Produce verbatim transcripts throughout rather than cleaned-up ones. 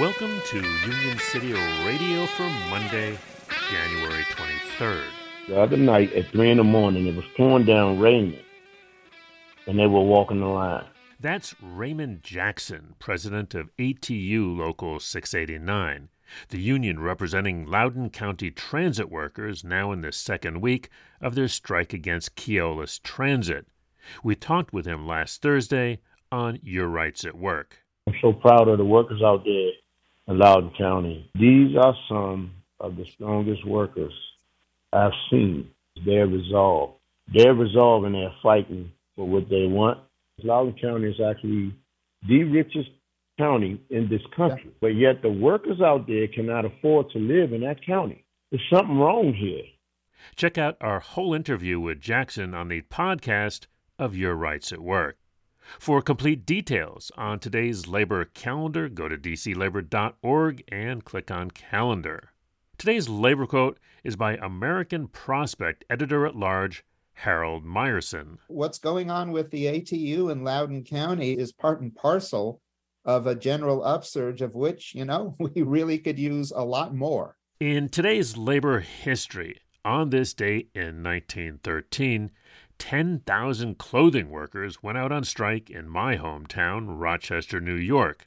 Welcome to Union City Radio for Monday, January twenty-third. The other night at three in the morning, it was pouring down rain, and they were walking the line. That's Raymond Jackson, president of A T U Local six eighty-nine, the union representing Loudoun County transit workers now in the second week of their strike against Keolis Transit. We talked with him last Thursday on Your Rights at Work. I'm so proud of the workers out there in Loudoun County. These are some of the strongest workers I've seen. Their resolve. Their resolve and their fighting for what they want. Loudoun County is actually the richest county in this country, but yet the workers out there cannot afford to live in that county. There's something wrong here. Check out our whole interview with Jackson on the podcast of Your Rights at Work. For complete details on today's labor calendar, go to d c labor dot org and click on Calendar. Today's labor quote is by American Prospect editor-at-large Harold Meyerson. What's going on with the A T U in Loudoun County is part and parcel of a general upsurge of which, you know, we really could use a lot more. In today's labor history, on this day in nineteen thirteen, ten thousand clothing workers went out on strike in my hometown, Rochester, New York.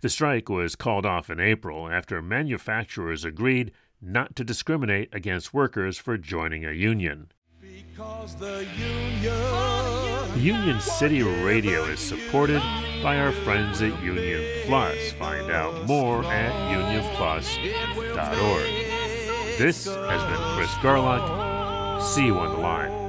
The strike was called off in April after manufacturers agreed not to discriminate against workers for joining a union. Because the union, Union City Radio is supported by our friends at Union Plus. Find out more at union plus dot org. This has been Chris Garlock. See you on the line.